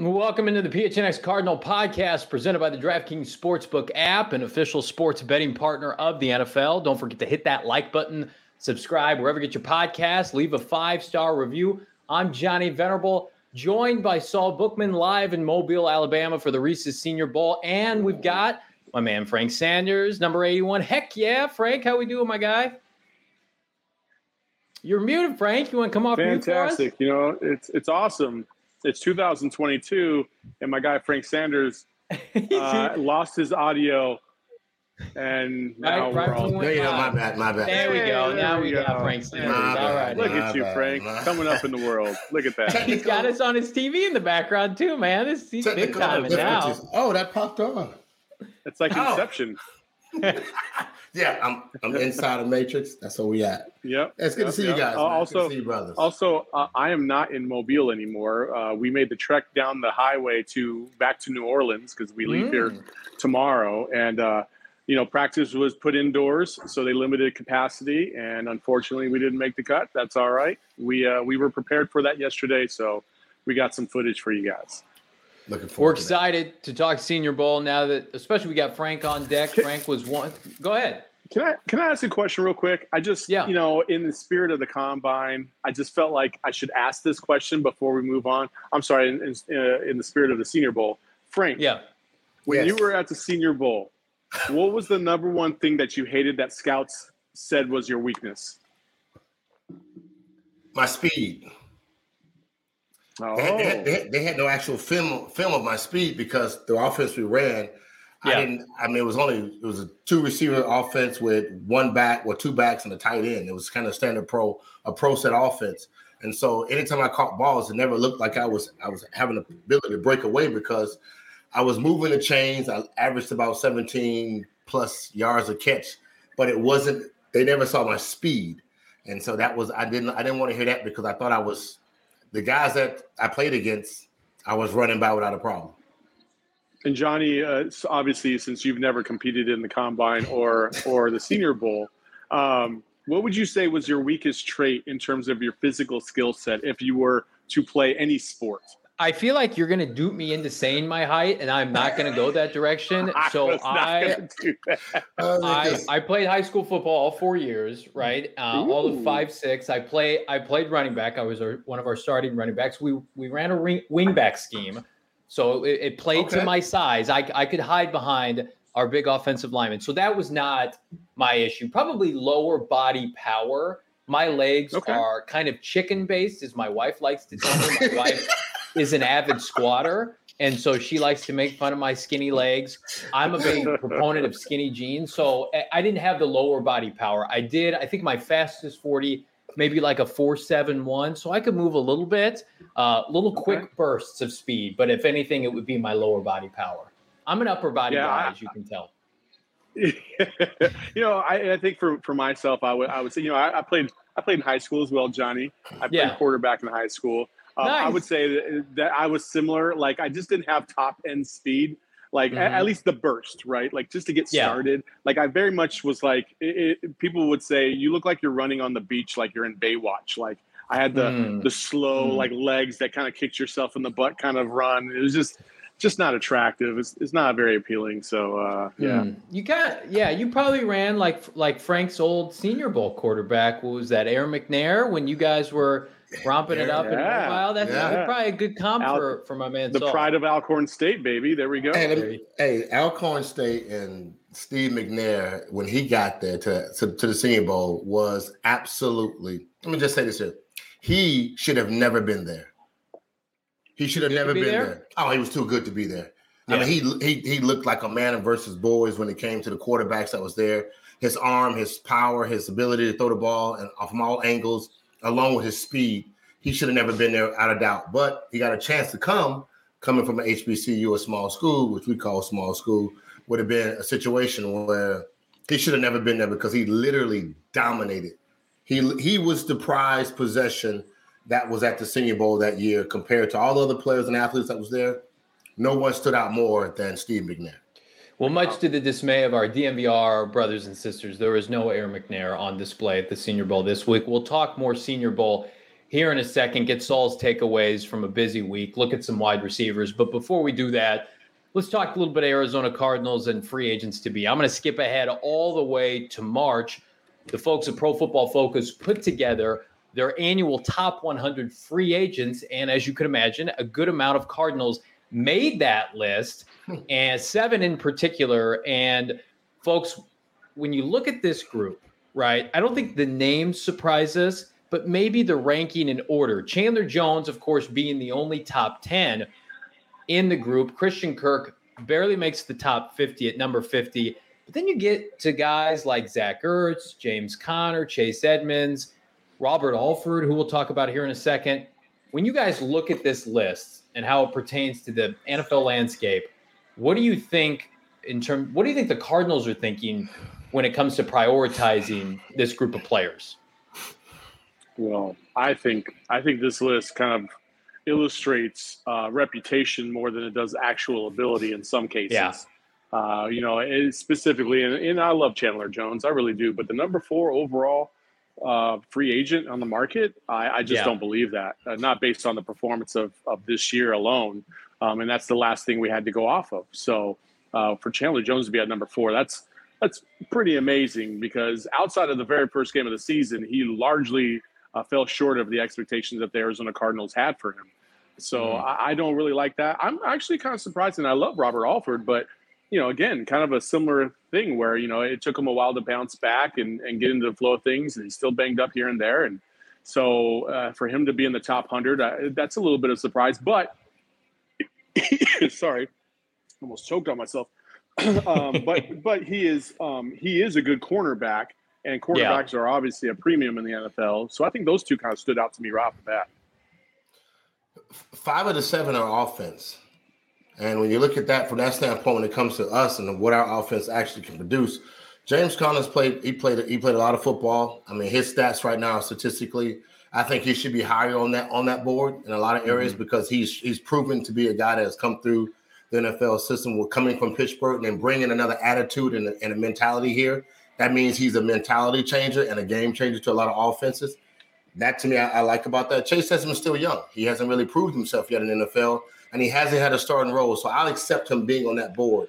Welcome into the PHNX Cardinal podcast presented by the DraftKings Sportsbook app, an official sports betting partner of the NFL. Don't forget to hit that like button, subscribe wherever you get your podcast, leave a 5-star review. I'm Johnny Venerable, joined by Saul Bookman live in Mobile, Alabama for the Reese's Senior Bowl. And we've got my man, Frank Sanders, number 81. Heck yeah, Frank, how we doing, my guy? You're muted, Frank. You want to come off mute for us? Fantastic. You know, it's awesome. It's 2022, and my guy Frank Sanders lost his audio, and now we're all... No, you know, my bad. There we go. Now we got Frank Sanders. All right. Look at you, Frank, coming up in the world. Look at that. He's got us on his TV in the background, too, man. This is big time now. Oh, that popped on. It's like Inception. Yeah, I'm inside of Matrix. That's where we at. Yep. It's good to see you guys. Also, see you brothers. I am not in Mobile anymore. We made the trek down the highway back to New Orleans because we leave here tomorrow. And, practice was put indoors, so they limited capacity. And unfortunately, we didn't make the cut. That's all right. We were prepared for that yesterday, so we got some footage for you guys. We're excited to talk Senior Bowl now that, especially, we got Frank on deck. Frank was one. Go ahead. Can I ask a question real quick? I just, in the spirit of the combine, I just felt like I should ask this question before we move on. I'm sorry, in the spirit of the Senior Bowl, Frank. Yeah. When you were at the Senior Bowl, what was the number one thing that you hated that scouts said was your weakness? My speed. Oh. They had no actual film of my speed because the offense we ran, it was a two-receiver offense with one back or two backs and a tight end. It was kind of standard pro set offense. And so anytime I caught balls, it never looked like I was having the ability to break away because I was moving the chains. I averaged about 17+ yards a catch, but it wasn't. They never saw my speed, and so that was I didn't want to hear that because I thought I was. The guys that I played against, I was running by without a problem. And Johnny, obviously, since you've never competed in the combine or the Senior Bowl, what would you say was your weakest trait in terms of your physical skill set if you were to play any sport? I feel like you're going to dupe me into saying my height, and I'm not going to go that direction. I played high school football all 4 years, right? All of 5'6". I played running back. I was one of our starting running backs. We ran a wing back scheme, so it played to my size. I could hide behind our big offensive lineman, so that was not my issue. Probably lower body power. My legs are kind of chicken based, as my wife likes to tell me. My wife is an avid squatter, and so she likes to make fun of my skinny legs. I'm a big proponent of skinny jeans, so I didn't have the lower body power. I think my fastest 40, maybe like a 4.71, so I could move a little bit, quick bursts of speed, but if anything, it would be my lower body power. I'm an upper body guy, as you can tell. I think for myself, I would say, I played in high school as well, Johnny. I played quarterback in high school. Nice. I would say that I was similar. Like, I just didn't have top end speed, like at least the burst, right? Like, just to get started. Like, I very much was like, people would say, you look like you're running on the beach, like you're in Baywatch. Like, I had the slow, like, legs that kind of kicks yourself in the butt kind of run. It was just not attractive. It's not very appealing. So, you probably ran like Frank's old Senior Bowl quarterback. What was that, Aaron McNair, when you guys were romping it up in Mobile? That's probably a good comp for my man. The pride of Alcorn State, baby. There we go. Hey, Alcorn State and Steve McNair, when he got there to the Senior Bowl, was absolutely – let me just say this here. He should have never been there. He should have never been there. Oh, he was too good to be there. Yeah. I mean, he looked like a man versus boys when it came to the quarterbacks that was there. His arm, his power, his ability to throw the ball and from all angles, along with his speed, he should have never been there out of doubt. But he got a chance to coming from an HBCU, a small school, which we call small school, would have been a situation where he should have never been there because he literally dominated. He was the prized possession that was at the Senior Bowl that year compared to all the other players and athletes that was there. No one stood out more than Steve McNair. Well, much to the dismay of our DNVR brothers and sisters, there is no Air McNair on display at the Senior Bowl this week. We'll talk more Senior Bowl here in a second, get Saul's takeaways from a busy week, look at some wide receivers. But before we do that, let's talk a little bit of Arizona Cardinals and free agents to be. I'm going to skip ahead all the way to March. The folks at Pro Football Focus put together their annual top 100 free agents. And as you could imagine, a good amount of Cardinals made that list, and seven in particular. And folks, when you look at this group, right, I don't think the names surprise us, but maybe the ranking in order. Chandler Jones, of course, being the only top 10 in the group. Christian Kirk barely makes the top 50 at number 50. But then you get to guys like Zach Ertz, James Conner, Chase Edmonds, Robert Alford, who we'll talk about here in a second. When you guys look at this list and how it pertains to the NFL landscape, what do you think what do you think the Cardinals are thinking when it comes to prioritizing this group of players? Well, I think this list kind of illustrates reputation more than it does actual ability in some cases. Yeah. You know, specifically, and I love Chandler Jones, I really do. But the number 4 overall free agent on the market, I just don't believe that. Not based on the performance of this year alone, and that's the last thing we had to go off of. So for Chandler Jones to be at number 4, that's pretty amazing because outside of the very first game of the season, he largely fell short of the expectations that the Arizona Cardinals had for him. So I don't really like that. I'm actually kind of surprised, and I love Robert Alford, but, you know, again, kind of a similar thing where, you know, it took him a while to bounce back and get into the flow of things, and he's still banged up here and there. And so for him to be in the top 100, that's a little bit of a surprise. But, sorry, almost choked on myself. But he is a good cornerback, and cornerbacks are obviously a premium in the NFL. So I think those two kind of stood out to me right off the bat. 5 of the 7 are offense. And when you look at that from that standpoint, when it comes to us and what our offense actually can produce, James Conner played a lot of football. I mean, his stats right now, statistically, I think he should be higher on that board in a lot of areas because he's proven to be a guy that has come through the NFL system, coming from Pittsburgh and then bringing another attitude and a mentality here. That means he's a mentality changer and a game changer to a lot of offenses. That, to me, I like about that. Chase Edmonds is still young. He hasn't really proved himself yet in the NFL, and he hasn't had a starting role, so I'll accept him being on that board.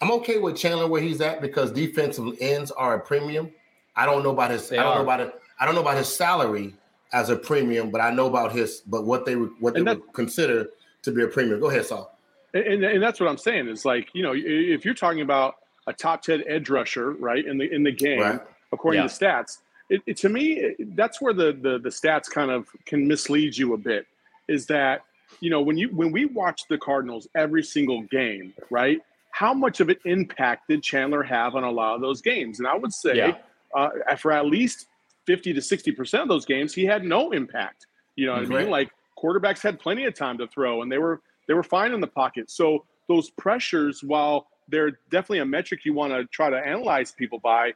I'm okay with Chandler where he's at because defensive ends are a premium. I don't know about his I don't know about his salary as a premium, but I know about what they would consider to be a premium. Go ahead, Saul. And that's what I'm saying is, like, you know, if you're talking about a top 10 edge rusher, right, in the game, right, according to stats, to me, that's where the stats kind of can mislead you a bit, is that, you know, when we watch the Cardinals every single game, right, how much of an impact did Chandler have on a lot of those games? And I would say for at least 50 to 60% of those games, he had no impact. You know what I mean? Like, quarterbacks had plenty of time to throw, and they were fine in the pocket. So those pressures, while they're definitely a metric you want to try to analyze people by,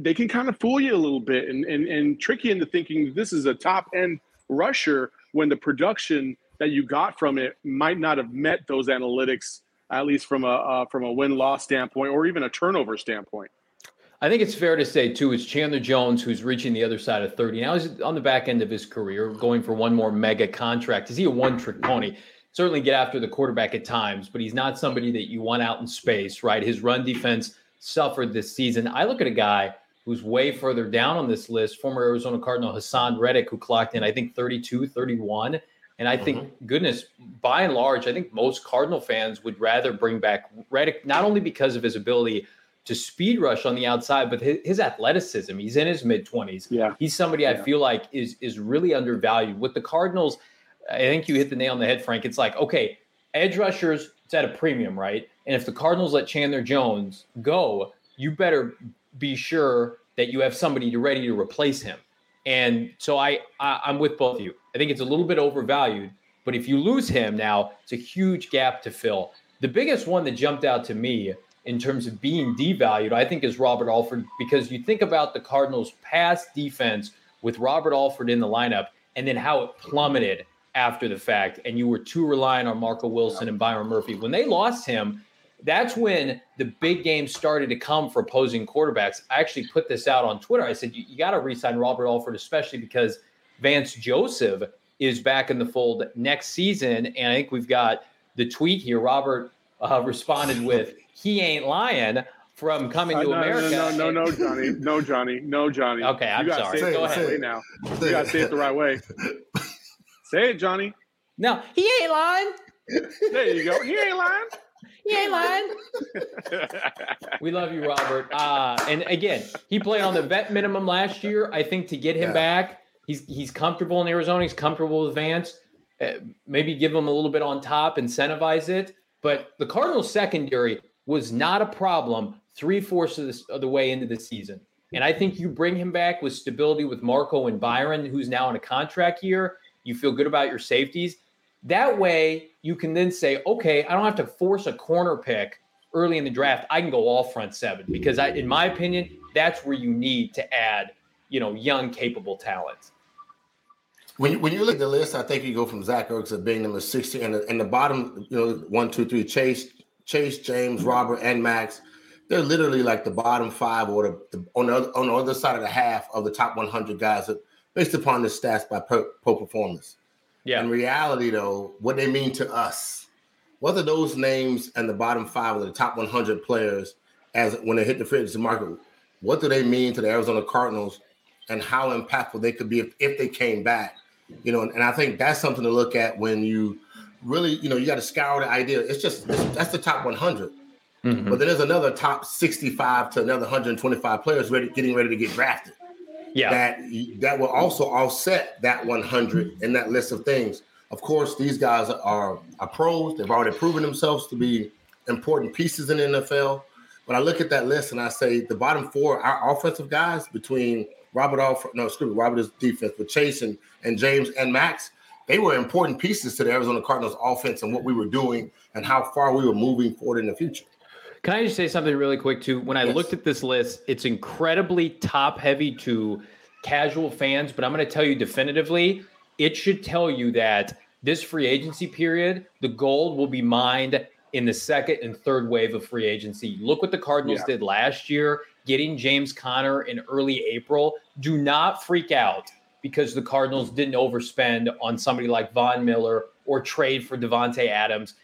they can kind of fool you a little bit and trick you into thinking this is a top-end rusher when the production that you got from it might not have met those analytics, at least from a win-loss standpoint or even a turnover standpoint. I think it's fair to say, too, it's Chandler Jones who's reaching the other side of 30. Now he's on the back end of his career, going for one more mega contract. Is he a one-trick pony? Certainly get after the quarterback at times, but he's not somebody that you want out in space, right? His run defense suffered this season. I look at a guy who's way further down on this list, former Arizona Cardinal Hassan Reddick, who clocked in, I think, 32, 31. And I think, goodness, by and large, I think most Cardinal fans would rather bring back Reddick, not only because of his ability to speed rush on the outside, but his athleticism. He's in his mid-20s. Yeah. He's somebody I feel like is really undervalued. With the Cardinals, I think you hit the nail on the head, Frank. It's like, okay, edge rushers it's at a premium, right? And if the Cardinals let Chandler Jones go, you better be sure that you have somebody ready to replace him. And so I'm with both of you. I think it's a little bit overvalued, but if you lose him now, it's a huge gap to fill. The biggest one that jumped out to me in terms of being devalued, I think, is Robert Alford, because you think about the Cardinals' past defense with Robert Alford in the lineup and then how it plummeted after the fact, and you were too reliant on Marco Wilson and Byron Murphy. When they lost him, that's when the big game started to come for opposing quarterbacks. I actually put this out on Twitter. I said, you got to re-sign Robert Alford, especially because Vance Joseph is back in the fold next season. And I think we've got the tweet here. Robert responded with, he ain't lying from coming to America. No, Johnny. Okay, I'm sorry. Go ahead. You got to say it the right way. Say it, Johnny. No, he ain't lying. There you go. He ain't lying. Yay, Lion. We love you, Robert. And again, he played on the vet minimum last year. I think to get him back, he's comfortable in Arizona. He's comfortable with Vance. Maybe give him a little bit on top, incentivize it. But the Cardinals secondary was not a problem 3/4 of the way into the season. And I think you bring him back with stability with Marco and Byron, who's now in a contract year. You feel good about your safeties. That way, you can then say, okay, I don't have to force a corner pick early in the draft. I can go all front seven because, in my opinion, that's where you need to add, young, capable talent. When you look at the list, I think you go from Zach Ertz of being number 60, and the bottom, 1, 2, 3, Chase, James, Robert, and Maxx. They're literally like the bottom five or on the other side of the half of the top 100 guys based upon the stats by pro performance. Yeah. In reality, though, what they mean to us, whether those names and the bottom five of the top 100 players, as when they hit the free agency market, what do they mean to the Arizona Cardinals and how impactful they could be if they came back? And I think that's something to look at when you really, you got to scour the idea. That's the top 100. Mm-hmm. But then there's another top 65 to another 125 players getting ready to get drafted. Yeah, that will also offset that 100 in that list of things. Of course, these guys are pros. They've already proven themselves to be important pieces in the NFL. But I look at that list and I say the bottom four, our offensive guys between Robert's defense with Chase and James and Maxx, they were important pieces to the Arizona Cardinals offense and what we were doing and how far we were moving forward in the future. Can I just say something really quick, too? When I looked at this list, it's incredibly top-heavy to casual fans, but I'm going to tell you definitively, it should tell you that this free agency period, the gold will be mined in the second and third wave of free agency. Look what the Cardinals did last year, getting James Conner in early April. Do not freak out because the Cardinals didn't overspend on somebody like Von Miller or trade for Devontae Adams.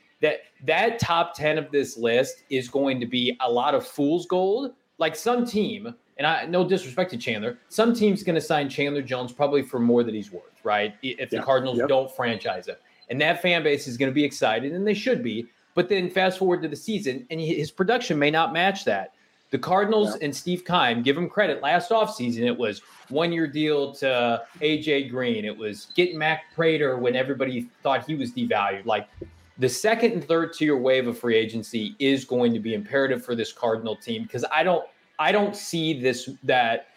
That top 10 of this list is going to be a lot of fool's gold. Like some team, and no disrespect to Chandler, some team's going to sign Chandler Jones probably for more than he's worth, right? If the Cardinals don't franchise him. And that fan base is going to be excited, and they should be. But then fast forward to the season, and his production may not match that. The Cardinals and Steve Keim, give him credit, last offseason it was one-year deal to A.J. Green. It was getting Mac Prater when everybody thought he was devalued. Like, the second and third tier wave of free agency is going to be imperative for this Cardinal team because I don't see this that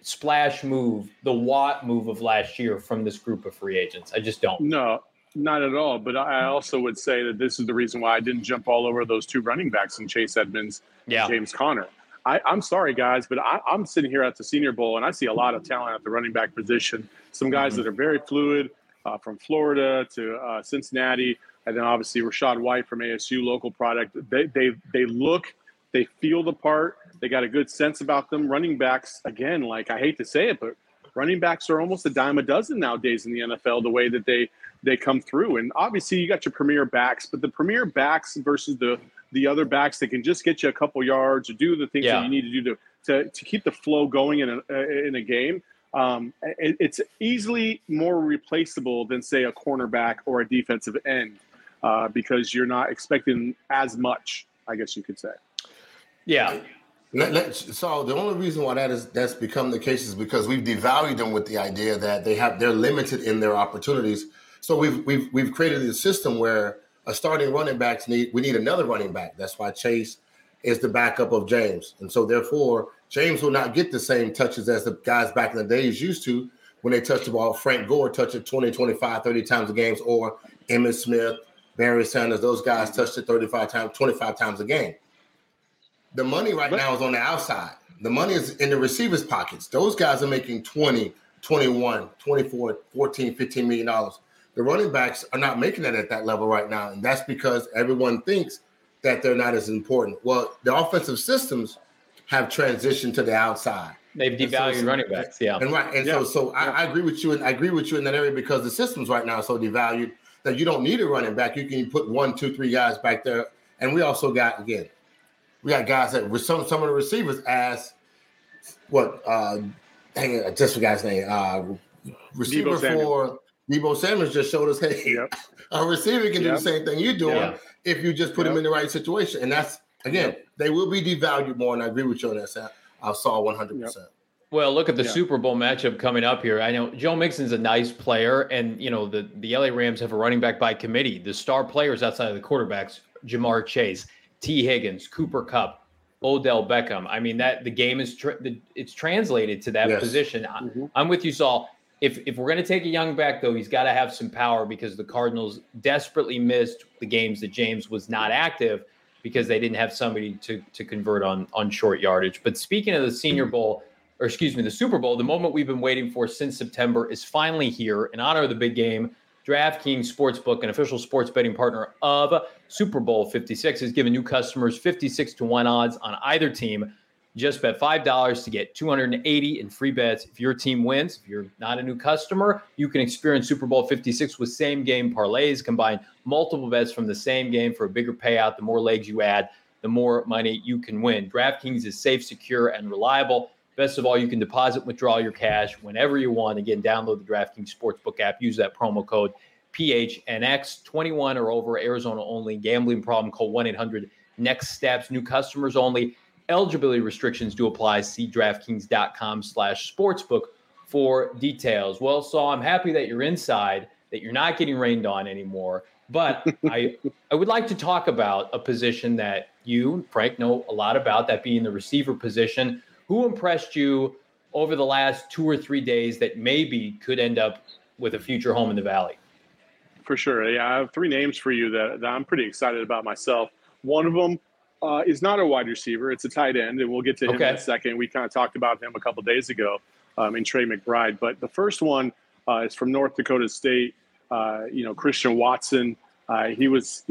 splash move, the Watt move of last year from this group of free agents. I just don't. No, not at all. But I also would say that this is the reason why I didn't jump all over those two running backs in Chase Edmonds and James Conner. I'm sorry, guys, but I'm sitting here at the Senior Bowl and I see a lot of talent at the running back position. Some guys that are very fluid. From Florida to Cincinnati, and then obviously Rachaad White from ASU, local product. They feel the part. They got a good sense about them. Running backs, again, like I hate to say it, but running backs are almost a dime a dozen nowadays in the NFL, the way that they come through. And obviously you got your premier backs, but the premier backs versus the other backs that can just get you a couple yards or do the things that you need to do to keep the flow going in a game. It's easily more replaceable than, say, a cornerback or a defensive end because you're not expecting as much, I guess you could say. Yeah. So the only reason why that's become the case is because we've devalued them with the idea that they're limited in their opportunities. So we've created a system where a starting running back, we need another running back. That's why Chase is the backup of James. And so, therefore, James will not get the same touches as the guys back in the days used to when they touched the ball. Frank Gore touched it 20, 25, 30 times a game, or Emmitt Smith, Barry Sanders, those guys touched it 35 times, 25 times a game. The money now is on the outside. The money is in the receivers' pockets. Those guys are making 20, 21, 24, 14, $15 million. The running backs are not making it at that level right now, and that's because everyone thinks that they're not as important. Well, the offensive systems have transitioned to the outside. They've devalued running backs, yeah. And right, and I agree with you, and I agree with you in that area because the systems right now are so devalued that you don't need a running back. You can put one, two, three guys back there, and we also got we got guys that with some of the receivers as what? I just forgot his name. Receiver for Deebo Samuel just showed us, hey, a receiver can do the same thing you're doing if you just put him in the right situation. And that's, again, they will be devalued more, and I agree with you on that, Sam. I saw 100%. Yep. Well, look at the Super Bowl matchup coming up here. I know Joe Mixon's a nice player, and, you know, the LA Rams have a running back by committee. The star players outside of the quarterbacks, Jamar Chase, T. Higgins, Cooper Kupp, Odell Beckham. I mean, that the game is it's translated to that position. Mm-hmm. I'm with you, Saul. If we're going to take a young back, though, he's got to have some power because the Cardinals desperately missed the games that James was not active because they didn't have somebody to convert on short yardage. But speaking of the Senior Bowl, or excuse me, the Super Bowl, the moment we've been waiting for since September is finally here. In honor of the big game, DraftKings Sportsbook, an official sports betting partner of Super Bowl 56, has given new customers 56-1 odds on either team. Just bet $5 to get $280 in free bets. If your team wins, if you're not a new customer, you can experience Super Bowl 56 with same-game parlays. Combine multiple bets from the same game for a bigger payout. The more legs you add, the more money you can win. DraftKings is safe, secure, and reliable. Best of all, you can deposit, withdraw your cash whenever you want. Again, download the DraftKings Sportsbook app. Use that promo code PHNX. 21 or over, Arizona only. Gambling problem, call 1-800-NEXT-STEPS. New customers only. Eligibility restrictions do apply. See DraftKings.com/sportsbook for details. Well, Saul, I'm happy that you're inside, that you're not getting rained on anymore. But I would like to talk about a position that you, Frank, know a lot about, that being the receiver position. Who impressed you over the last 2 or 3 days that maybe could end up with a future home in the Valley? For sure. Yeah, I have three names for you that I'm pretty excited about myself. One of them, is not a wide receiver. It's a tight end, and we'll get to him in a second. We kind of talked about him a couple days ago in Trey McBride. But the first one is from North Dakota State, Christian Watson. He was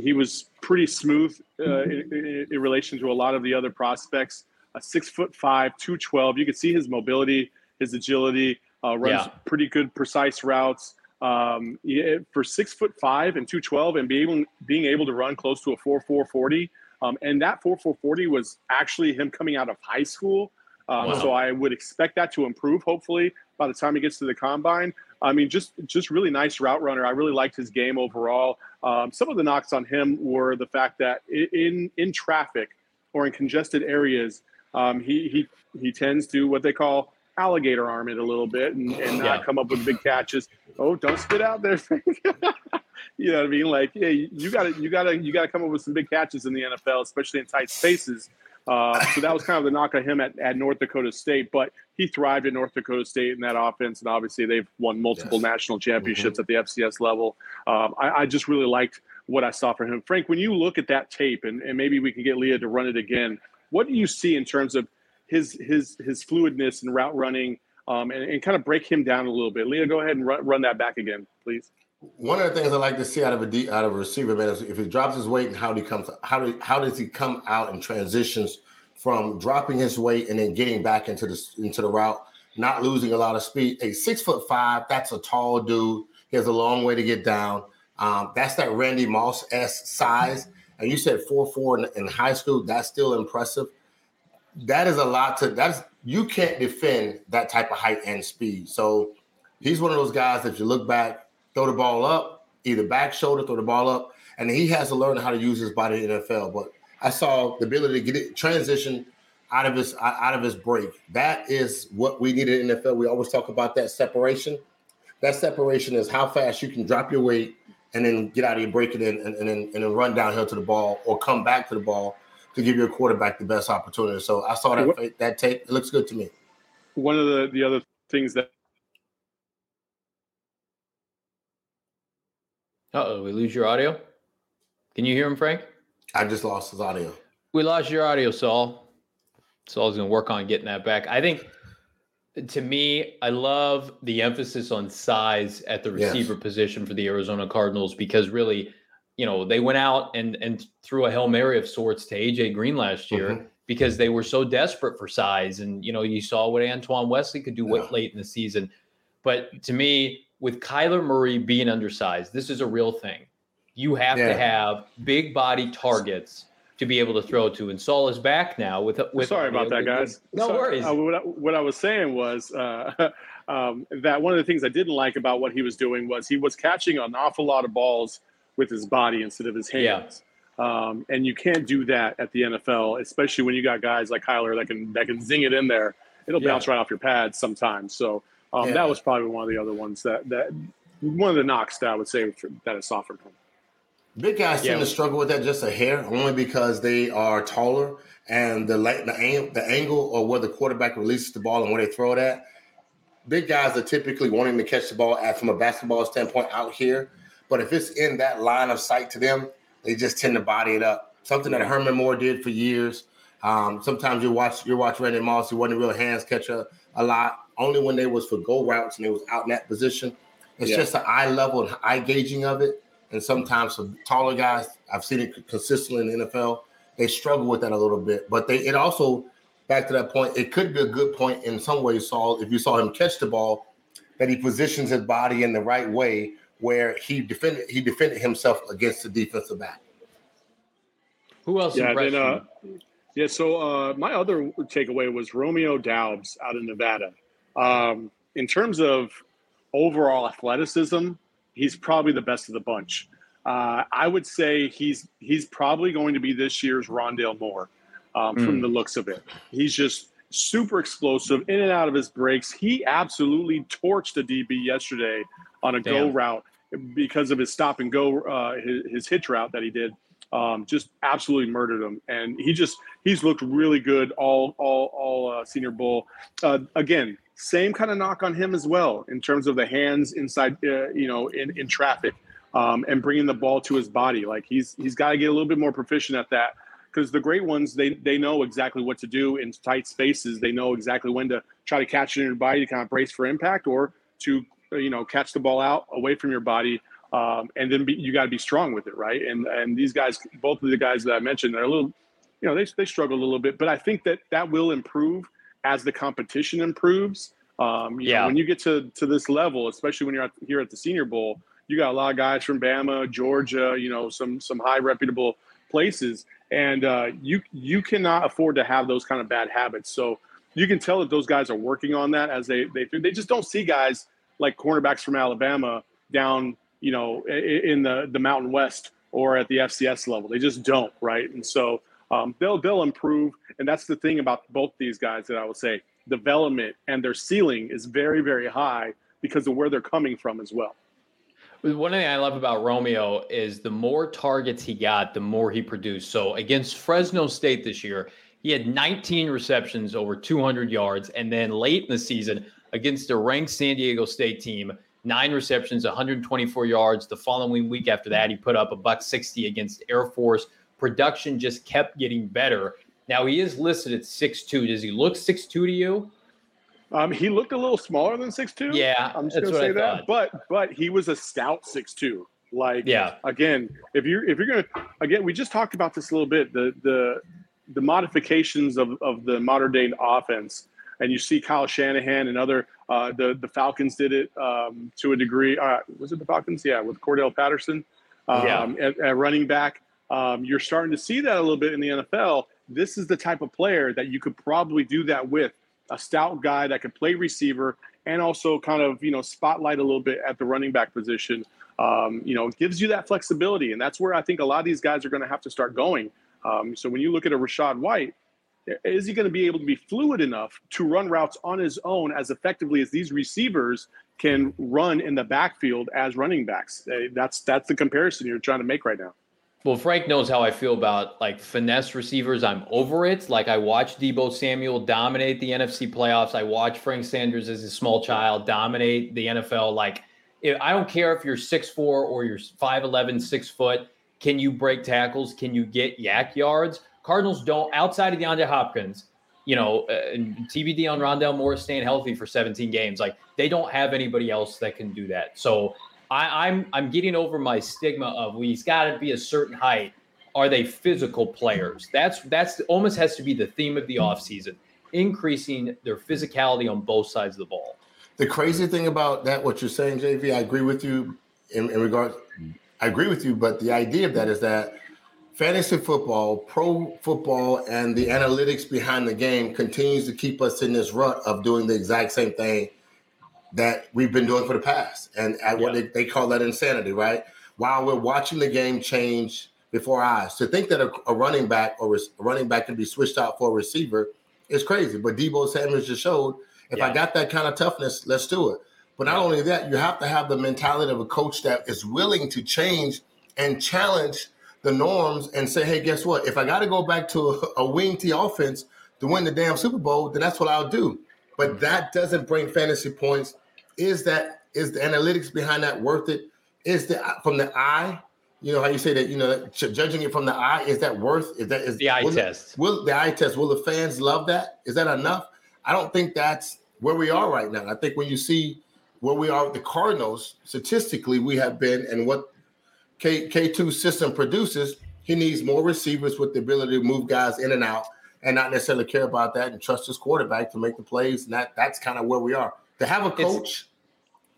pretty smooth in relation to a lot of the other prospects. 6'5", 212. You could see his mobility, his agility, runs pretty good, precise routes. For 6'5" and 212 and being able to run close to a 4.40, and that 4.40 was actually him coming out of high school. So I would expect that to improve, hopefully, by the time he gets to the combine. I mean, just really nice route runner. I really liked his game overall. Some of the knocks on him were the fact that in traffic or in congested areas, he tends to what they call alligator arm it a little bit and not come up with big catches. Oh, don't spit out there. You know what I mean? Like, yeah, you gotta come up with some big catches in the NFL, especially in tight spaces. So that was kind of the knock on him at North Dakota State, but he thrived at North Dakota State in that offense. And obviously they've won multiple national championships at the FCS level. I just really liked what I saw from him. Frank, when you look at that tape and maybe we can get Leah to run it again, what do you see in terms of his fluidness and route running and kind of break him down a little bit? Leah, go ahead and run that back again, please. One of the things I like to see out of a receiver, man, is if he drops his weight and how does he come out and transitions from dropping his weight and then getting back into the route, not losing a lot of speed. A 6'5", that's a tall dude. He has a long way to get down. That's that Randy Moss-esque size. And you said 4'4" in high school. That's still impressive. That is a lot you can't defend that type of height and speed. So he's one of those guys that if you look back, throw the ball up, either back shoulder, throw the ball up, and he has to learn how to use his body in the NFL. But I saw the ability to get it transition out of his break. That is what we needed in the NFL. We always talk about that separation. That separation is how fast you can drop your weight and then get out of your break it in and then run downhill to the ball or come back to the ball to give your quarterback the best opportunity. So I saw that tape. It looks good to me. One of the other things that we lose your audio. Can you hear him, Frank? I just lost his audio. We lost your audio, Saul. Saul's going to work on getting that back. I think, to me, I love the emphasis on size at the receiver position for the Arizona Cardinals because really, they went out and threw a Hail Mary of sorts to A.J. Green last year because they were so desperate for size. And, you saw what Antoine Wesley could do late in the season. But to me, with Kyler Murray being undersized, this is a real thing. You have to have big body targets to be able to throw to. And Saul is back now with sorry about that, guys. No worries. What I was saying was that one of the things I didn't like about what he was doing was he was catching an awful lot of balls with his body instead of his hands. And you can't do that at the NFL, especially when you got guys like Kyler that can zing it in there. It'll bounce right off your pads sometimes. So that was probably one of the other ones that one of the knocks that I would say that it suffered from. Big guys seem to struggle with that just a hair, only because they are taller and the angle or where the quarterback releases the ball and where they throw it at. Big guys are typically wanting to catch the ball from a basketball standpoint out here, but if it's in that line of sight to them, they just tend to body it up. Something that Herman Moore did for years. Sometimes you watch Randy Moss, who wasn't a real hands catcher a lot, only when they was for go routes and they was out in that position. It's just the eye level and eye gauging of it. And sometimes some taller guys, I've seen it consistently in the NFL, they struggle with that a little bit. But it also, back to that point, it could be a good point in some ways, Saul, if you saw him catch the ball, that he positions his body in the right way where he defended himself against the defensive back. Who else impressed you? So my other takeaway was Romeo Doubs out of Nevada. In terms of overall athleticism, he's probably the best of the bunch. I would say he's probably going to be this year's Rondale Moore from the looks of it. He's just super explosive, in and out of his breaks. He absolutely torched a DB yesterday on a go route because of his stop and go, his hitch route that he did. Just absolutely murdered him. And he's looked really good all Senior Bowl. Again, same kind of knock on him as well in terms of the hands inside, in traffic and bringing the ball to his body. Like he's got to get a little bit more proficient at that because the great ones, they know exactly what to do in tight spaces. They know exactly when to try to catch it in your body to kind of brace for impact or to, catch the ball out away from your body. And then you got to be strong with it. Right. And these guys, both of the guys that I mentioned, they're a little, they struggle a little bit, but I think that will improve as the competition improves. When you get to this level, especially when you're here at the Senior Bowl, you got a lot of guys from Bama, Georgia, some high reputable places. And you cannot afford to have those kind of bad habits. So you can tell that those guys are working on that as they just don't see guys like cornerbacks from Alabama down, in the Mountain West or at the FCS level. They just don't. Right. And so they'll improve. And that's the thing about both these guys that I would say development and their ceiling is very, very high because of where they're coming from as well. One thing I love about Romeo is the more targets he got, the more he produced. So against Fresno State this year, he had 19 receptions over 200 yards. And then late in the season against the ranked San Diego State team, 9 receptions, 124 yards. The following week after that, he put up $160 against Air Force. Production just kept getting better. Now, he is listed at 6'2". Does he look 6'2" to you? He looked a little smaller than 6'2". Yeah, I'm just going to say that. But he was a stout 6'2". Again, if you're going to – again, we just talked about this a little bit, the modifications of the modern-day offense. And you see Kyle Shanahan and other the Falcons did it to a degree. Was it the Falcons? Yeah, with Cordell Patterson at running back. You're starting to see that a little bit in the NFL. This is the type of player that you could probably do that with, a stout guy that could play receiver and also kind of, spotlight a little bit at the running back position. It gives you that flexibility. And that's where I think a lot of these guys are going to have to start going. So when you look at a Rachaad White, is he going to be able to be fluid enough to run routes on his own as effectively as these receivers can run in the backfield as running backs. That's the comparison you're trying to make right now. Well, Frank knows how I feel about like finesse receivers. I'm over it. Like I watched Deebo Samuel dominate the NFC playoffs. I watched Frank Sanders as a small child dominate the NFL. Like I don't care if you're 6'4 or you're 5'11, 6 foot. Can you break tackles? Can you get yak yards? Cardinals don't, outside of DeAndre Hopkins, and TBD on Rondale Moore staying healthy for 17 games. Like they don't have anybody else that can do that. So I'm getting over my stigma of he's got to be a certain height. Are they physical players? That's almost has to be the theme of the offseason, increasing their physicality on both sides of the ball. The crazy thing about that, what you're saying, JV, I agree with you in regards. I agree with you, but the idea of that is that fantasy football, pro football, and the analytics behind the game continues to keep us in this rut of doing the exact same thing that we've been doing for the past. And at what they call that insanity, right? While we're watching the game change before our eyes. To think that a running back or a running back can be switched out for a receiver is crazy. But Deebo Samuel just showed, if I got that kind of toughness, let's do it. But not only that, you have to have the mentality of a coach that is willing to change and challenge the norms and say, hey, guess what? If I got to go back to a wing T offense to win the damn Super Bowl, then that's what I'll do. But that doesn't bring fantasy points. Is the analytics behind that worth it? Is the from the eye, how you say that, judging it from the eye, is that worth? Is the eye test? Will the fans love that? Is that enough? I don't think that's where we are right now. I think when you see where we are with the Cardinals, statistically, we have been, and what K2 system produces, he needs more receivers with the ability to move guys in and out, and not necessarily care about that and trust his quarterback to make the plays. And that's kind of where we are. To have a coach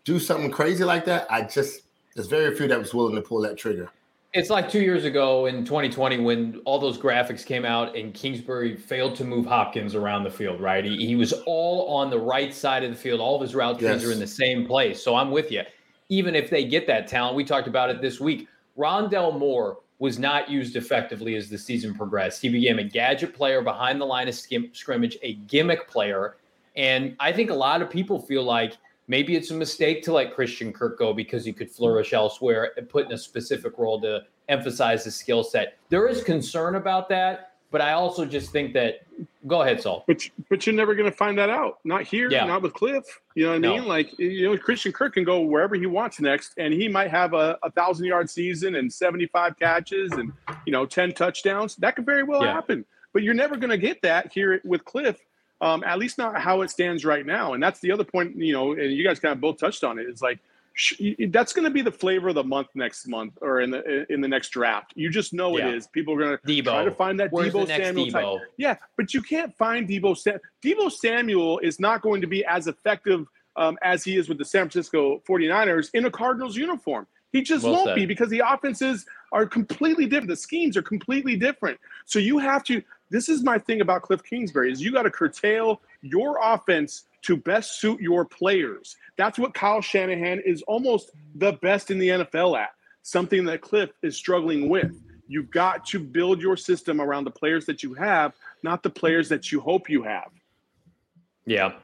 do something crazy like that, there's very few that was willing to pull that trigger. It's like 2 years ago in 2020 when all those graphics came out and Kingsbury failed to move Hopkins around the field, right? He was all on the right side of the field. All of his route trees are in the same place. So I'm with you. Even if they get that talent, we talked about it this week, Rondale Moore was not used effectively as the season progressed. He became a gadget player behind the line of scrimmage, a gimmick player. And I think a lot of people feel like maybe it's a mistake to let Christian Kirk go because he could flourish elsewhere and put in a specific role to emphasize his skill set. There is concern about that, but I also just think that – go ahead, Saul. But you're never going to find that out. Not here, not with Cliff. You know what I mean? Like, Christian Kirk can go wherever he wants next, and he might have a 1,000-yard season and 75 catches and, 10 touchdowns. That could very well happen. But you're never going to get that here with Cliff. At least not how it stands right now. And that's the other point, and you guys kind of both touched on it. It's like, that's going to be the flavor of the month next month or in the next draft. You just know it is. People are going to try to find that Deebo Samuel type. Yeah, but you can't find Deebo Samuel. Deebo Samuel is not going to be as effective as he is with the San Francisco 49ers in a Cardinals uniform. He just won't be because the offenses are completely different. The schemes are completely different. So you have to – this is my thing about Cliff Kingsbury is you got to curtail your offense to best suit your players. That's what Kyle Shanahan is almost the best in the NFL at, something that Cliff is struggling with. You've got to build your system around the players that you have, not the players that you hope you have. Yeah.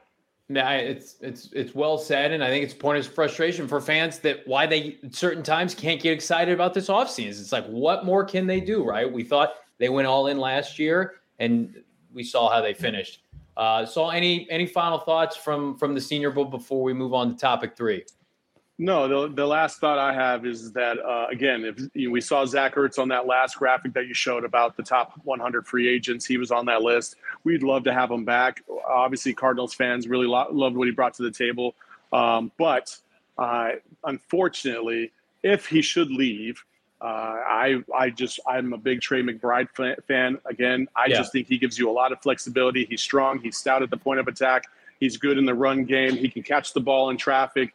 It's well said, and I think it's a point of frustration for fans that why they at certain times can't get excited about this offseason. It's like, what more can they do, right? We thought they went all in last year, and we saw how they finished. So any final thoughts from the Senior Bowl before we move on to topic three? No, the last thought I have is that, again, if we saw Zach Ertz on that last graphic that you showed about the top 100 free agents, he was on that list. We'd love to have him back. Obviously, Cardinals fans really loved what he brought to the table. But unfortunately, if he should leave, I'm a big Trey McBride fan. Again, I just think he gives you a lot of flexibility. He's strong. He's stout at the point of attack. He's good in the run game. He can catch the ball in traffic.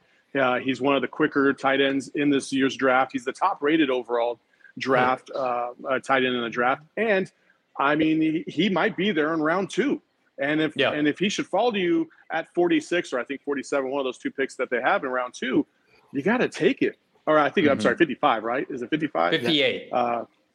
He's one of the quicker tight ends in this year's draft. He's the top-rated overall draft tight end in the draft. And, I mean, he might be there in round two. And if he should fall to you at 46 or I think 47, one of those two picks that they have in round two, you got to take it. Or I think, I'm sorry, 55, right? Is it 55? 58.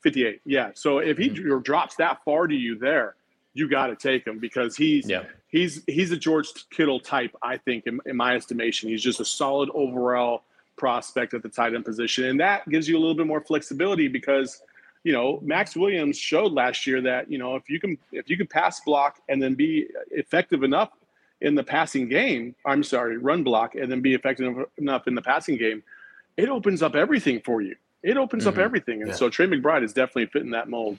58, yeah. So if he drops that far to you there, you got to take him because he's a George Kittle type, I think, in my estimation. He's just a solid overall prospect at the tight end position. And that gives you a little bit more flexibility because, you know, Maxx Williams showed last year that, you know, if you can pass block and then be effective enough in the passing game, run block and then be effective enough in the passing game, it opens up everything for you. It opens up everything. And so Trey McBride is definitely fitting that mold.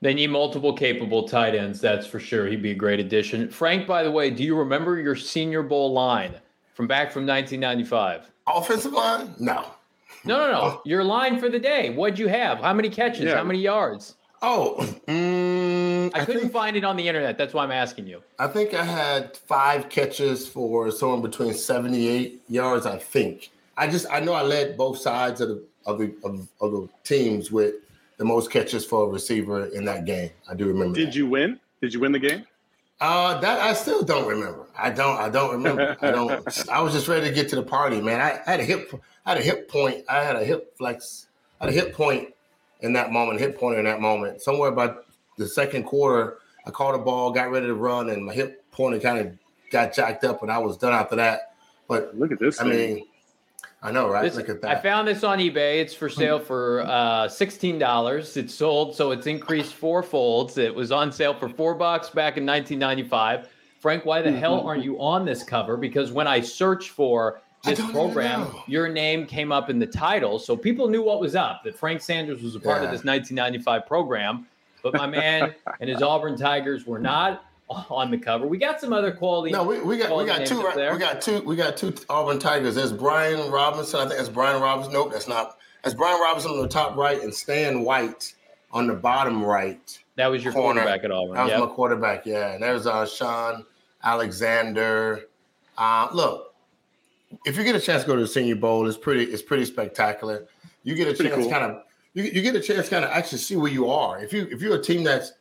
They need multiple capable tight ends, that's for sure. He'd be a great addition. Frank, by the way, do you remember your Senior Bowl line from 1995? Offensive line? No. Your line for the day. What'd you have? How many catches? Yeah. How many yards? I couldn't find it on the internet. That's why I'm asking you. I think I had 5 catches for somewhere between 78 yards, I think. I know I led both sides of the teams with the most catches for a receiver in that game. I do remember. Did you win? Did you win the game? That I still don't remember. I don't remember. I was just ready to get to the party, man. I had a hip pointer in that moment. Somewhere about the second quarter, I caught a ball, got ready to run, and my hip pointer kind of got jacked up, and I was done after that. But look at this. I mean. I know, right? Look at that. I found this on eBay. It's for sale for $16. It's sold, so it's increased 4-fold. It was on sale for $4 back in 1995. Frank, why the hell aren't you on this cover? Because when I searched for this program, your name came up in the title, so people knew what was up, that Frank Sanders was a part of this 1995 program, but my man and his Auburn Tigers were not on the cover. We got some other quality. No, we got two right there. We got two Auburn Tigers. There's Brian Robinson. I think that's Brian Robinson. Nope, that's not. That's Brian Robinson on the top right and Stan White on the bottom right. That was your quarterback at Auburn. That was my quarterback. Yeah, and there's Sean Alexander. Look, if you get a chance to go to the Senior Bowl, it's pretty spectacular. You get a chance kind of actually see where you are. If you're a team that's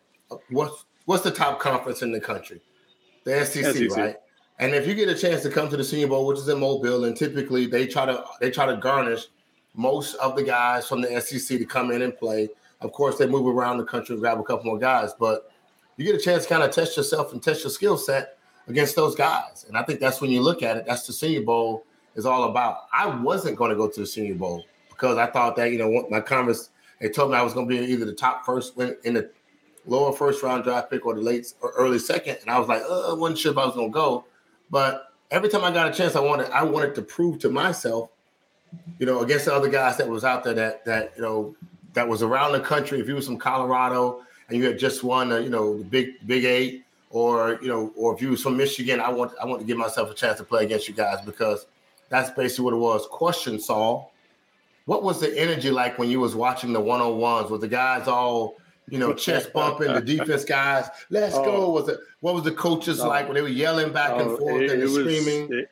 What's the top conference in the country? The SEC, right? And if you get a chance to come to the Senior Bowl, which is in Mobile, and typically they try to garnish most of the guys from the SEC to come in and play. Of course, they move around the country and grab a couple more guys, but you get a chance to kind of test yourself and test your skill set against those guys. And I think that's when you look at it. That's the Senior Bowl is all about. I wasn't going to go to the Senior Bowl because I thought that, you know, they told me I was going to be either the top first in the lower first round draft pick or the late or early second. And I was like, I wasn't sure if I was going to go, but every time I got a chance, I wanted to prove to myself, you know, against the other guys that was out there that, you know, that was around the country. If you was from Colorado and you had just won, you know, the Big Eight or, you know, or if you was from Michigan, I want to give myself a chance to play against you guys because that's basically what it was. Question, Saul, what was the energy like when you was watching the 101s with the guys all, you know, chest bumping the defense guys. Let's go. What was the coaches like when they were yelling back and forth and screaming? It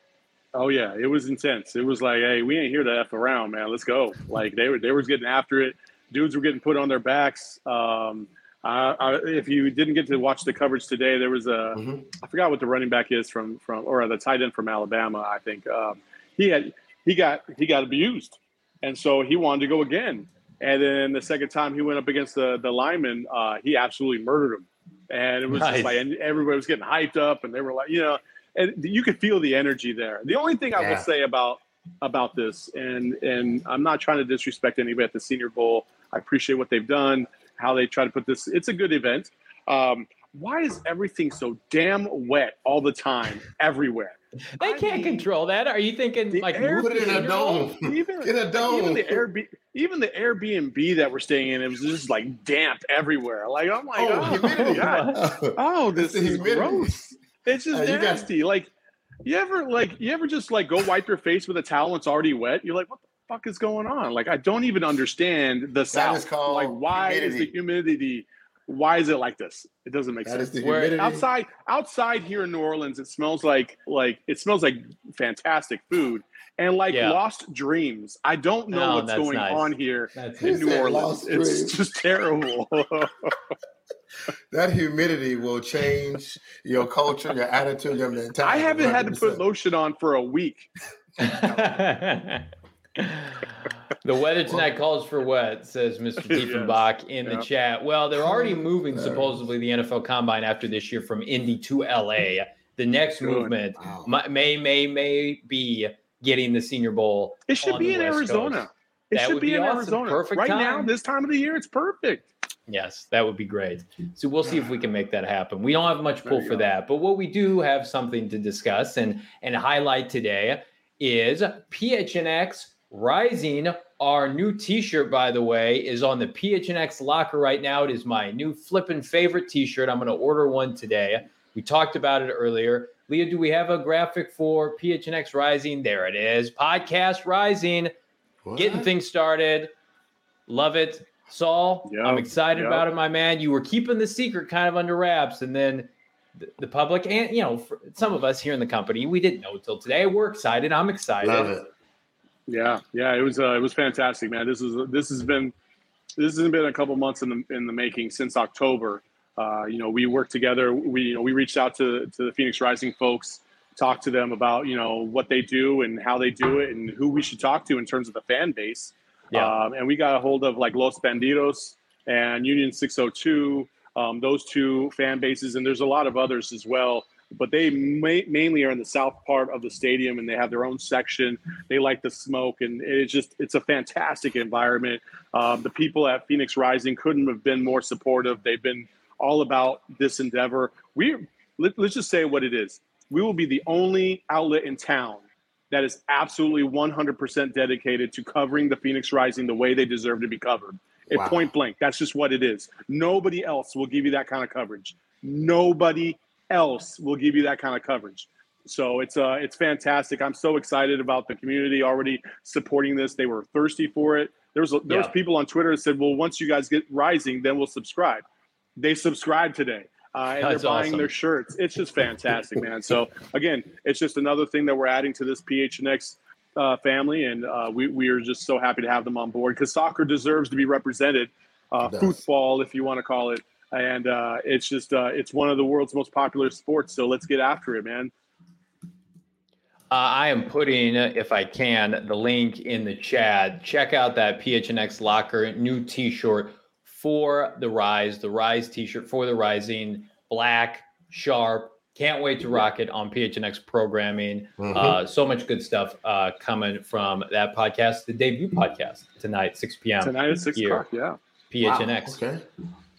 was intense. It was like, hey, we ain't here to F around, man. Let's go. Like they were getting after it. Dudes were getting put on their backs. If you didn't get to watch the coverage today, there was I forgot what the running back is or the tight end from Alabama, I think. He got abused, and so he wanted to go again. And then the second time he went up against the lineman, he absolutely murdered him. And it was nice. Just like, and everybody was getting hyped up and they were like, you know, and you could feel the energy there. The only thing I would say about this, and I'm not trying to disrespect anybody at the Senior Bowl. I appreciate what they've done, how they try to put this. It's a good event. Why is everything so damn wet all the time, everywhere? They can't control that. Are you thinking like put it in a dome? In a dome. Even the Airbnb that we're staying in, it was just like damp everywhere. Like I'm like, God. This is gross. It's just nasty. Like you ever just like go wipe your face with a towel and it's already wet? You're like, what the fuck is going on? Like I don't even understand the South. Like why humidity. Is the humidity? Why is it like this? It doesn't make sense. Where outside here in New Orleans, it smells like fantastic food and lost dreams. I don't know what's going on here in New Orleans. It's just terrible. That humidity will change your culture, your attitude, your mentality. I haven't had to put lotion on for a week. The weather tonight calls for wet, says Mr. Diefenbach in the chat. Well, they're already moving, supposedly, the NFL Combine after this year from Indy to LA. The next movement may be getting the Senior Bowl. It should be in Arizona. It should be in Arizona. Perfect right now, this time of the year, it's perfect. Yes, that would be great. So we'll see if we can make that happen. We don't have much pull for that. But what we do have something to discuss and highlight today is PHNX Rising. Our new T-shirt, by the way, is on the PHNX locker right now. It is my new flippin' favorite T-shirt. I'm going to order one today. We talked about it earlier. Leah, do we have a graphic for PHNX Rising? There it is. Podcast Rising. What? Getting things started. Love it. Saul, I'm excited about it, my man. You were keeping the secret kind of under wraps, and then the public and, you know, some of us here in the company, we didn't know until today. We're excited. I'm excited. Love it. Yeah. It was fantastic, man. This has been a couple months in the making since October. We worked together. We reached out to the Phoenix Rising folks, talked to them about, what they do and how they do it and who we should talk to in terms of the fan base. Yeah. And we got a hold of like Los Bandidos and Union 602, those two fan bases. And there's a lot of others as well, but they mainly are in the south part of the stadium and they have their own section. They like the smoke and it's a fantastic environment. The people at Phoenix Rising couldn't have been more supportive. They've been all about this endeavor. Let's just say what it is. We will be the only outlet in town that is absolutely 100% dedicated to covering the Phoenix Rising the way they deserve to be covered. Wow. At point blank, that's just what it is. Nobody else will give you that kind of coverage. So it's fantastic. I'm so excited about the community already supporting this. They were thirsty for it. There was people on Twitter that said, well, once you guys get Rising, then we'll subscribe. They subscribed today. And they're buying their shirts. It's just fantastic, man. So again, it's just another thing that we're adding to this PHNX family, and we are just so happy to have them on board because soccer deserves to be represented, football, if you want to call it. And it's just it's one of the world's most popular sports. So let's get after it, man. I am putting, if I can, the link in the chat. Check out that PHNX Locker new T-shirt. For the Rise T-shirt for the Rising, black, sharp. Can't wait to rock it on PHNX programming. Mm-hmm. So much good stuff coming from that podcast, the debut podcast tonight, 6 p.m. Tonight at 6 o'clock, yeah. PHNX. Wow, okay.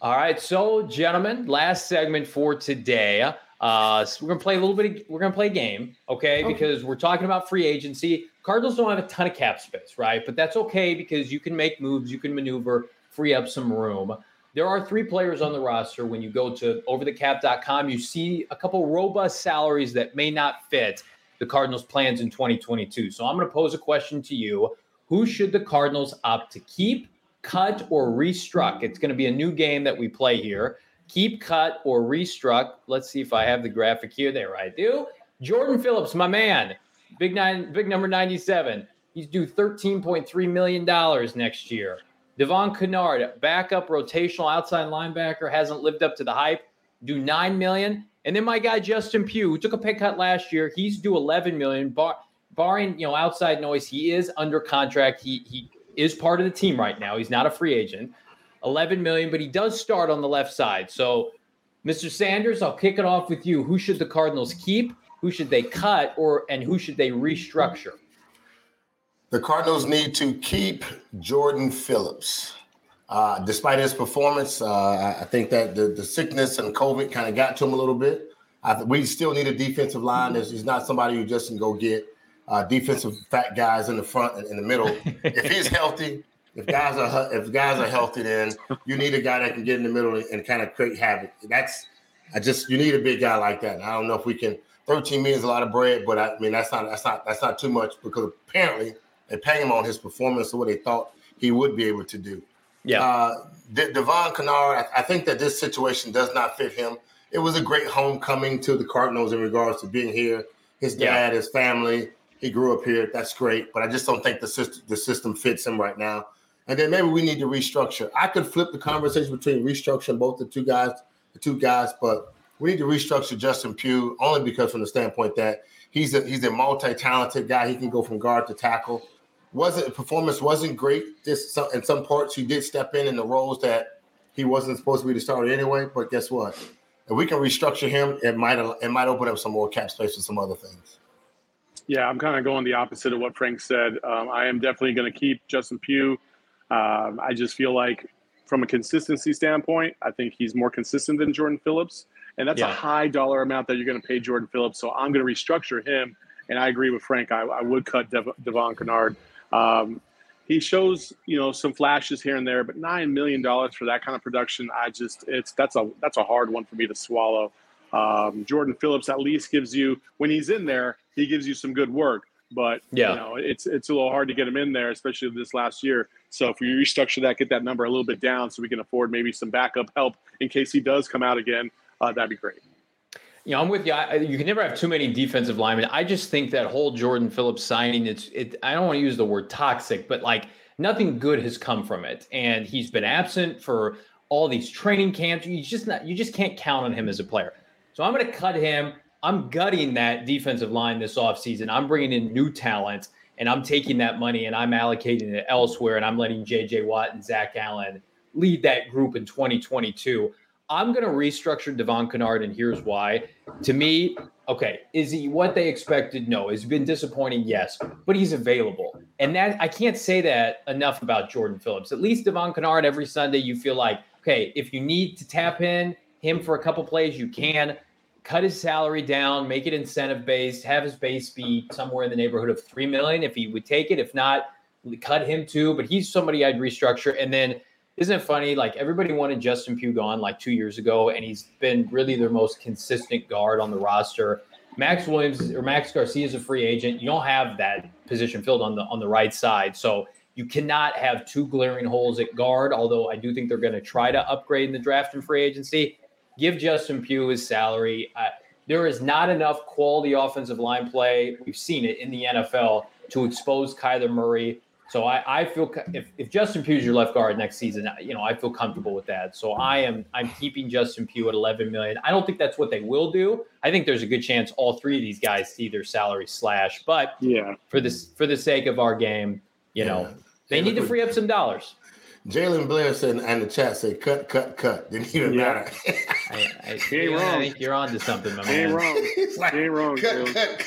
All right, so gentlemen, last segment for today. So we're going to play a game, okay? Because we're talking about free agency. Cardinals don't have a ton of cap space, right? But that's okay because you can make moves, you can maneuver, free up some room. There are three players on the roster. When you go to overthecap.com, you see a couple robust salaries that may not fit the Cardinals' plans in 2022. So I'm going to pose a question to you. Who should the Cardinals opt to keep, cut, or restruct? It's going to be a new game that we play here. Keep, cut, or restruct. Let's see if I have the graphic here. There I do. Jordan Phillips, my man, big number 97. He's due $13.3 million next year. Devon Kennard, backup rotational outside linebacker, hasn't lived up to the hype, due $9 million. And then my guy, Justin Pugh, who took a pay cut last year, he's due $11 million. Barring, outside noise, he is under contract. He is part of the team right now. He's not a free agent. $11 million, but he does start on the left side. So, Mr. Sanders, I'll kick it off with you. Who should the Cardinals keep? Who should they cut? And who should they restructure? The Cardinals need to keep Jordan Phillips. Despite his performance, I think that the sickness and COVID kind of got to him a little bit. We still need a defensive line. He's not somebody who just can go get defensive fat guys in the front and in the middle. If he's healthy, if guys are healthy, then you need a guy that can get in the middle and kind of create havoc. You need a big guy like that. And I don't know if we can. 13 million is a lot of bread, but I mean that's not too much because apparently. They pay him on his performance or what they thought he would be able to do. Yeah. Devon Kennard, I think that this situation does not fit him. It was a great homecoming to the Cardinals in regards to being here. His dad, his family, he grew up here. That's great. But I just don't think the system fits him right now. And then maybe we need to restructure. I could flip the conversation between restructuring both the two guys, but we need to restructure Justin Pugh only because from the standpoint that he's a multi-talented guy. He can go from guard to tackle. performance wasn't great. In some parts, he did step in the roles that he wasn't supposed to be the starter anyway. But guess what? If we can restructure him, it might open up some more cap space for some other things. Yeah, I'm kind of going the opposite of what Frank said. I am definitely going to keep Justin Pugh. I just feel like from a consistency standpoint, I think he's more consistent than Jordan Phillips. And that's a high dollar amount that you're going to pay Jordan Phillips. So I'm going to restructure him. And I agree with Frank. I would cut Devon Kennard. He shows, some flashes here and there, but $9 million for that kind of production, that's a hard one for me to swallow. Jordan Phillips at least gives you, when he's in there, he gives you some good work, but it's a little hard to get him in there, especially this last year. So if we restructure that, get that number a little bit down so we can afford maybe some backup help in case he does come out again, that'd be great. I'm with you. You can never have too many defensive linemen. I just think that whole Jordan Phillips signing, I don't want to use the word toxic, but nothing good has come from it. And he's been absent for all these training camps. You just can't count on him as a player. So I'm going to cut him. I'm gutting that defensive line this offseason. I'm bringing in new talent, and I'm taking that money, and I'm allocating it elsewhere, and I'm letting J.J. Watt and Zach Allen lead that group in 2022. I'm going to restructure Devon Kennard, and here's why. To me, okay, is he what they expected? No. Has he been disappointing? Yes. But he's available. And that I can't say that enough about Jordan Phillips. At least Devon Kennard, every Sunday you feel like, okay, if you need to tap in him for a couple plays, you can. Cut his salary down, make it incentive-based, have his base be somewhere in the neighborhood of $3 million if he would take it. If not, cut him too. But he's somebody I'd restructure. And then isn't it funny? Everybody wanted Justin Pugh gone 2 years ago, and he's been really their most consistent guard on the roster. Maxx Williams or Max Garcia is a free agent. You don't have that position filled on the right side, so you cannot have two glaring holes at guard. Although I do think they're going to try to upgrade in the draft and free agency. Give Justin Pugh his salary. There is not enough quality offensive line play. We've seen it in the NFL to expose Kyler Murray. So I feel if Justin Pugh is your left guard next season, I feel comfortable with that. So I'm keeping Justin Pugh at $11 million. I don't think that's what they will do. I think there's a good chance all three of these guys see their salary slash. But for the sake of our game, they need to free up some dollars. Jalen Blair said in the chat, cut. Didn't even matter. He ain't wrong. I think you're on to something, my man. He ain't wrong. Cut.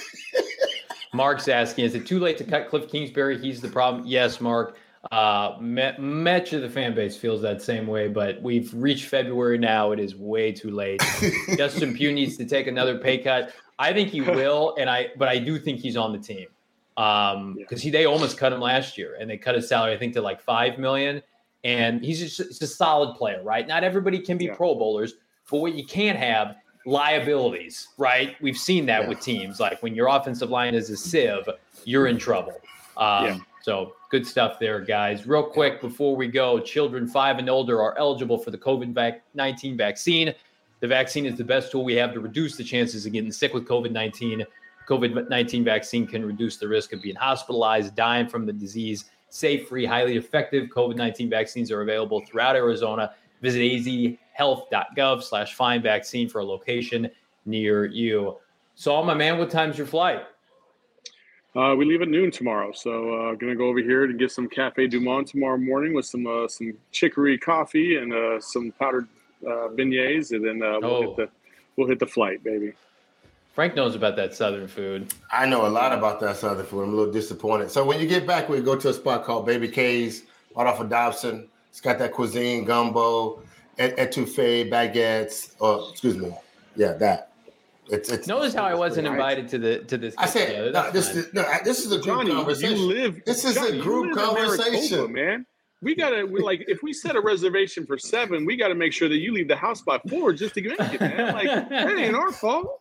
Mark's asking, is it too late to cut Cliff Kingsbury? He's the problem. Yes, Mark. Much of the fan base feels that same way, but we've reached February now. It is way too late. Justin Pugh needs to take another pay cut. I think he will, but I do think he's on the team because they almost cut him last year, and they cut his salary, I think, to $5 million. And he's just a solid player, right? Not everybody can be Pro Bowlers, but what you can't have – liabilities, right? We've seen that with teams. When your offensive line is a sieve, you're in trouble. So good stuff there, guys. Real quick before we go, children 5 and older are eligible for the COVID-19 vaccine. The vaccine is the best tool we have to reduce the chances of getting sick with COVID-19. COVID-19 vaccine can reduce the risk of being hospitalized, dying from the disease. Safe, free, highly effective COVID-19 vaccines are available throughout Arizona. Visit azhealth.gov/findvaccine for a location near you. Saul, my man, what time's your flight? We leave at noon tomorrow, so I'm going to go over here and get some Café Du Monde tomorrow morning with some chicory coffee and some powdered beignets, and then we'll hit the flight, baby. Frank knows about that Southern food. I know a lot about that Southern food. I'm a little disappointed. So when you get back, we go to a spot called Baby K's right off of Dobson. It's got that cuisine, gumbo, etouffee, baguettes. That. It's notice how I wasn't invited to this. I said, this is a group conversation. Maricopa, man. We if we set a reservation for 7, we got to make sure that you leave the house by 4 just to get in, man. That ain't our fault.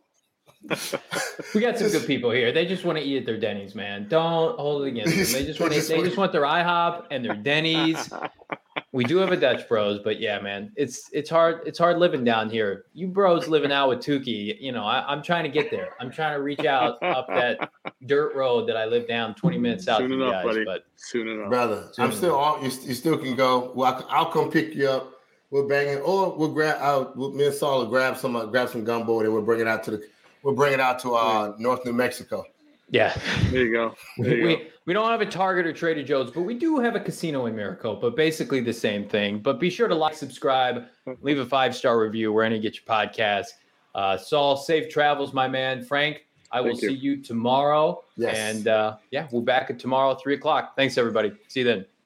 We got some good people here. They just want to eat at their Denny's, man. Don't hold it against them. They just want their IHOP and their Denny's. We do have a Dutch Bros, but yeah, man, it's hard living down here. You bros living out with Tukey, I'm trying to get there. I'm trying to reach out up that dirt road that I live down 20 minutes out. Soon enough, buddy. But soon enough, brother. I'm still on. You still can go. Well, I'll come pick you up. We're banging, or we'll grab out. Me and Saul will grab some gumbo, and we'll bring it out to North New Mexico. Yeah, there you go. We don't have a Target or Trader Joe's, but we do have a casino in Maricopa, basically the same thing. But be sure to like, subscribe, leave a 5-star review wherever you get your podcast. Saul, safe travels, my man. Frank, I will see you tomorrow. Yes. And, yeah, we'll be back at tomorrow, 3 o'clock. Thanks, everybody. See you then.